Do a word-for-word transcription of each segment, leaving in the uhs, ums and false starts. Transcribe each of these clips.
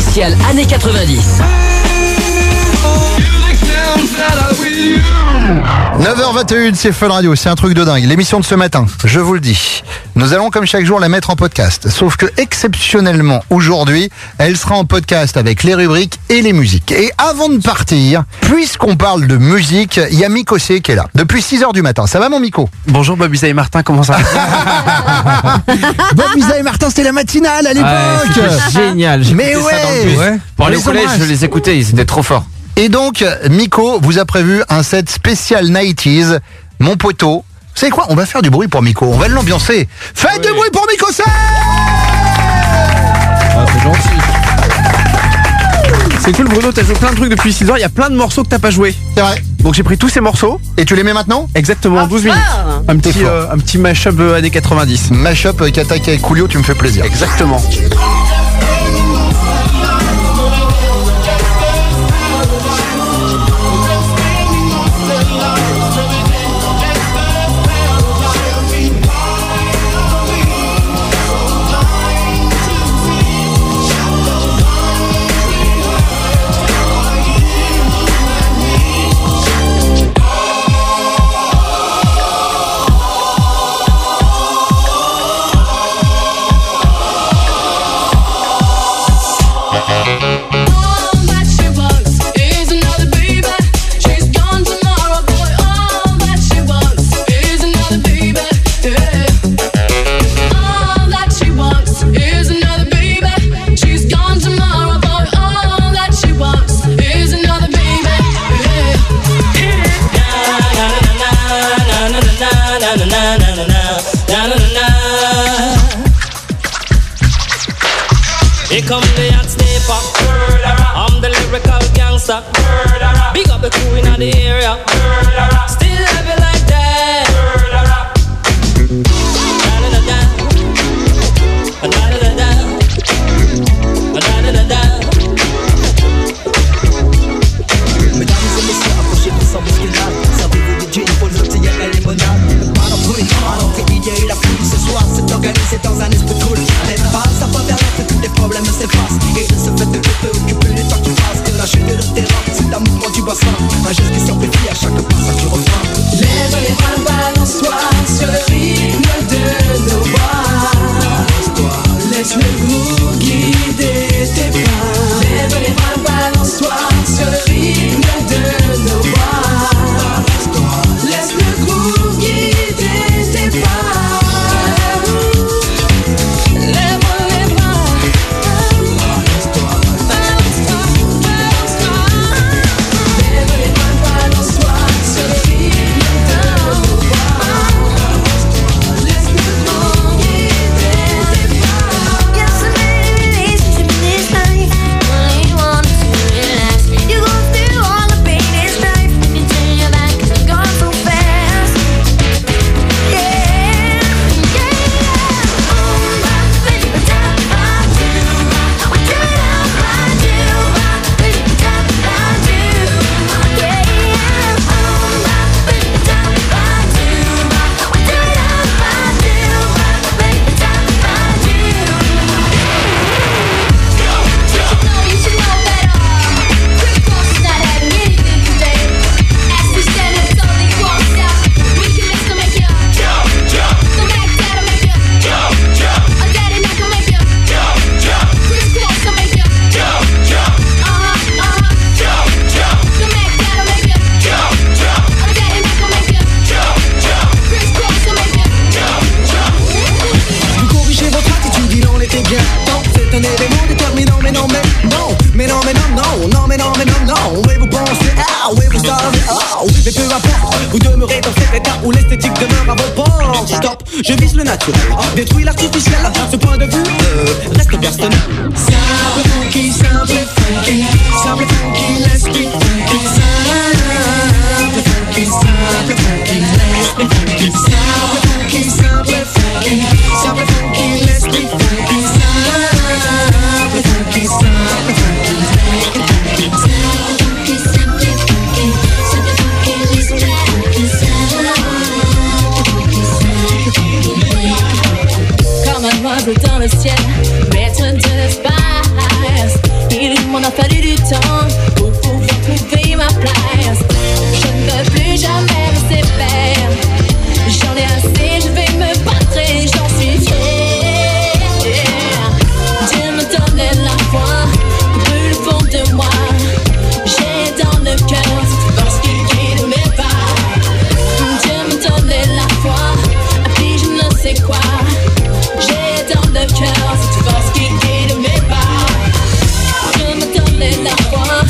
spécial années quatre-vingt-dix. neuf heures vingt et une, c'est Fun Radio, c'est un truc de dingue. L'émission de ce matin, je vous le dis, nous allons comme chaque jour la mettre en podcast. Sauf que exceptionnellement, aujourd'hui, elle sera en podcast avec les rubriques et les musiques. Et avant de partir, puisqu'on parle de musique, il y a Miko C qui est là. Depuis six heures du matin, ça va mon Miko? Bonjour Bob Issa et Martin, comment ça va? Bob Issa et Martin, c'était la matinale à l'époque, ouais, c'était génial, j'ai mais ouais, ça dans le bus. Ouais. Pour aller au collège, je les écoutais, ils étaient trop forts. Et donc, Miko vous a prévu un set spécial nineties, mon poteau. Vous savez quoi? On va faire du bruit pour Miko, on va l'ambiancer. Faites oui. du bruit pour Miko C. Ah, c'est gentil. C'est cool Bruno, t'as joué plein de trucs depuis six heures, il y a plein de morceaux que t'as pas joué. C'est vrai. Donc j'ai pris tous ces morceaux. Et tu les mets maintenant? Exactement, en ah, douze minutes. Un petit, euh, un petit mash-up années quatre-vingt-dix. Mash-up Kattak et Coolio, tu me fais plaisir. Exactement. Big up the crew in the area. Still love you like that. Da da da da, da da da da, da da da da. Mesdames et messieurs, approchez-vous sans bousculade. Savez-vous du gin, pour le tea et la limonade? Pas en bruit, alors que il y a eu la foule ce soir. C'est organisé dans un esprit cool. N'est pas ça pas vers l'autre, tous les problèmes s'effacent. Et de ce fait, de te préoccuper les temps qui passent. De la chute de le terrain, c'est un mouvement du bassin. Un geste qui s'amplifie à chaque pas, ça tu reprends. Lève les mains, balance-toi sur le rythme de nos voix. Laisse le goût guider tes pas. Lève les mains, balance-toi sur le rythme de nos voix. Laisse le goût guider tes pas. Je vise le naturel, détruis l'artificiel. Ce point de vue euh, reste personnel. Simple funky, simple funky, simple funky, let's be funky. Simple funky, simple funky, let's be funky. Simple funky, simple funky, simple funky, let's be funky. Simple funky, simple funky, let's be funky. Dans le ciel, maître de l'espace. a fallu du temps pour pouvoir trouver ma place. Je ne veux plus jamais me séparer. J'en ai assez, je vais me battre et j'en suis fière. Dieu me donnait la foi, brûle le fond de moi. J'ai dans le cœur cette force qui guide mes pas. Dieu me donnait la foi, puis je ne sais quoi. J'ai dans le cœur cette force qui guide mes pas. Dieu me donnait la foi.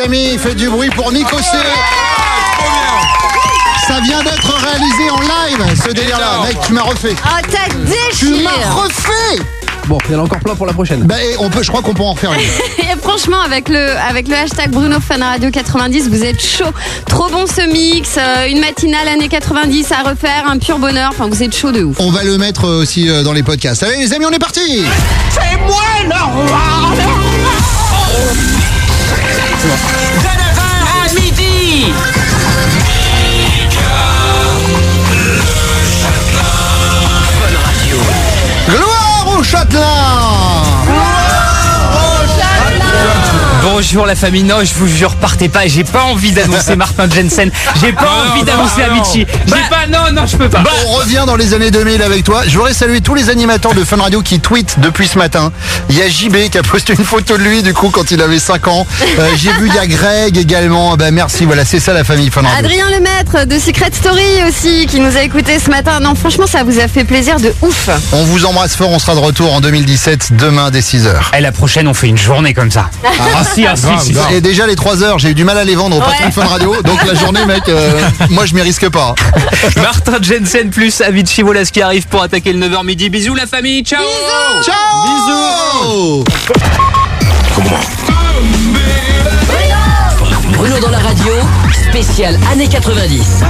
les amis. Faites du bruit pour Miko C. Ça vient d'être réalisé en live, ce délire-là. Mec, tu m'as refait. Oh, t'as déchiré. Tu m'as refait. Bon, il y en a encore plein pour la prochaine. Bah, et on peut, je crois qu'on peut en refaire une. Et franchement, avec le, avec le hashtag Bruno Fan Radio quatre-vingt-dix, vous êtes chaud. Trop bon ce mix, euh, une matinale années quatre-vingt-dix à refaire, un pur bonheur. Enfin, vous êtes chaud de ouf. On va le mettre aussi dans les podcasts. Allez, les amis, on est parti. C'est moi le roi, le roi. De neuf heures à midi. Châtelain. Bonjour la famille. Non, je vous jure, partez pas. J'ai pas envie d'annoncer Martin Jensen. J'ai pas ah envie non, d'annoncer non, Avicii. J'ai bah, pas. Non, non, je peux pas. Bah, on revient dans les années deux mille avec toi. Je voudrais saluer tous les animateurs de Fun Radio qui tweetent depuis ce matin. Il y a J B qui a posté une photo de lui du coup quand il avait cinq ans. Euh, j'ai vu il y a Greg également. Bah merci. Voilà, c'est ça la famille Fun Radio. Adrien Lemaître de Secret Story aussi qui nous a écouté ce matin. Non, franchement, ça vous a fait plaisir de ouf. On vous embrasse fort. On sera de retour en deux mille dix-sept demain dès six heures. Et la prochaine, on fait une journée comme ça. Ah. Ah, si, ah, si, grave, si, grave. Et déjà les trois heures, j'ai eu du mal à les vendre au patron de Fun Radio. Donc la journée, mec, euh, moi je m'y risque pas. Martin Jensen plus Avicii, voilà ce qui arrive pour attaquer le neuf heures midi. Bisous la famille, ciao. Bisous. Ciao. Bisous. Bruno dans la radio, spécial années quatre-vingt-dix.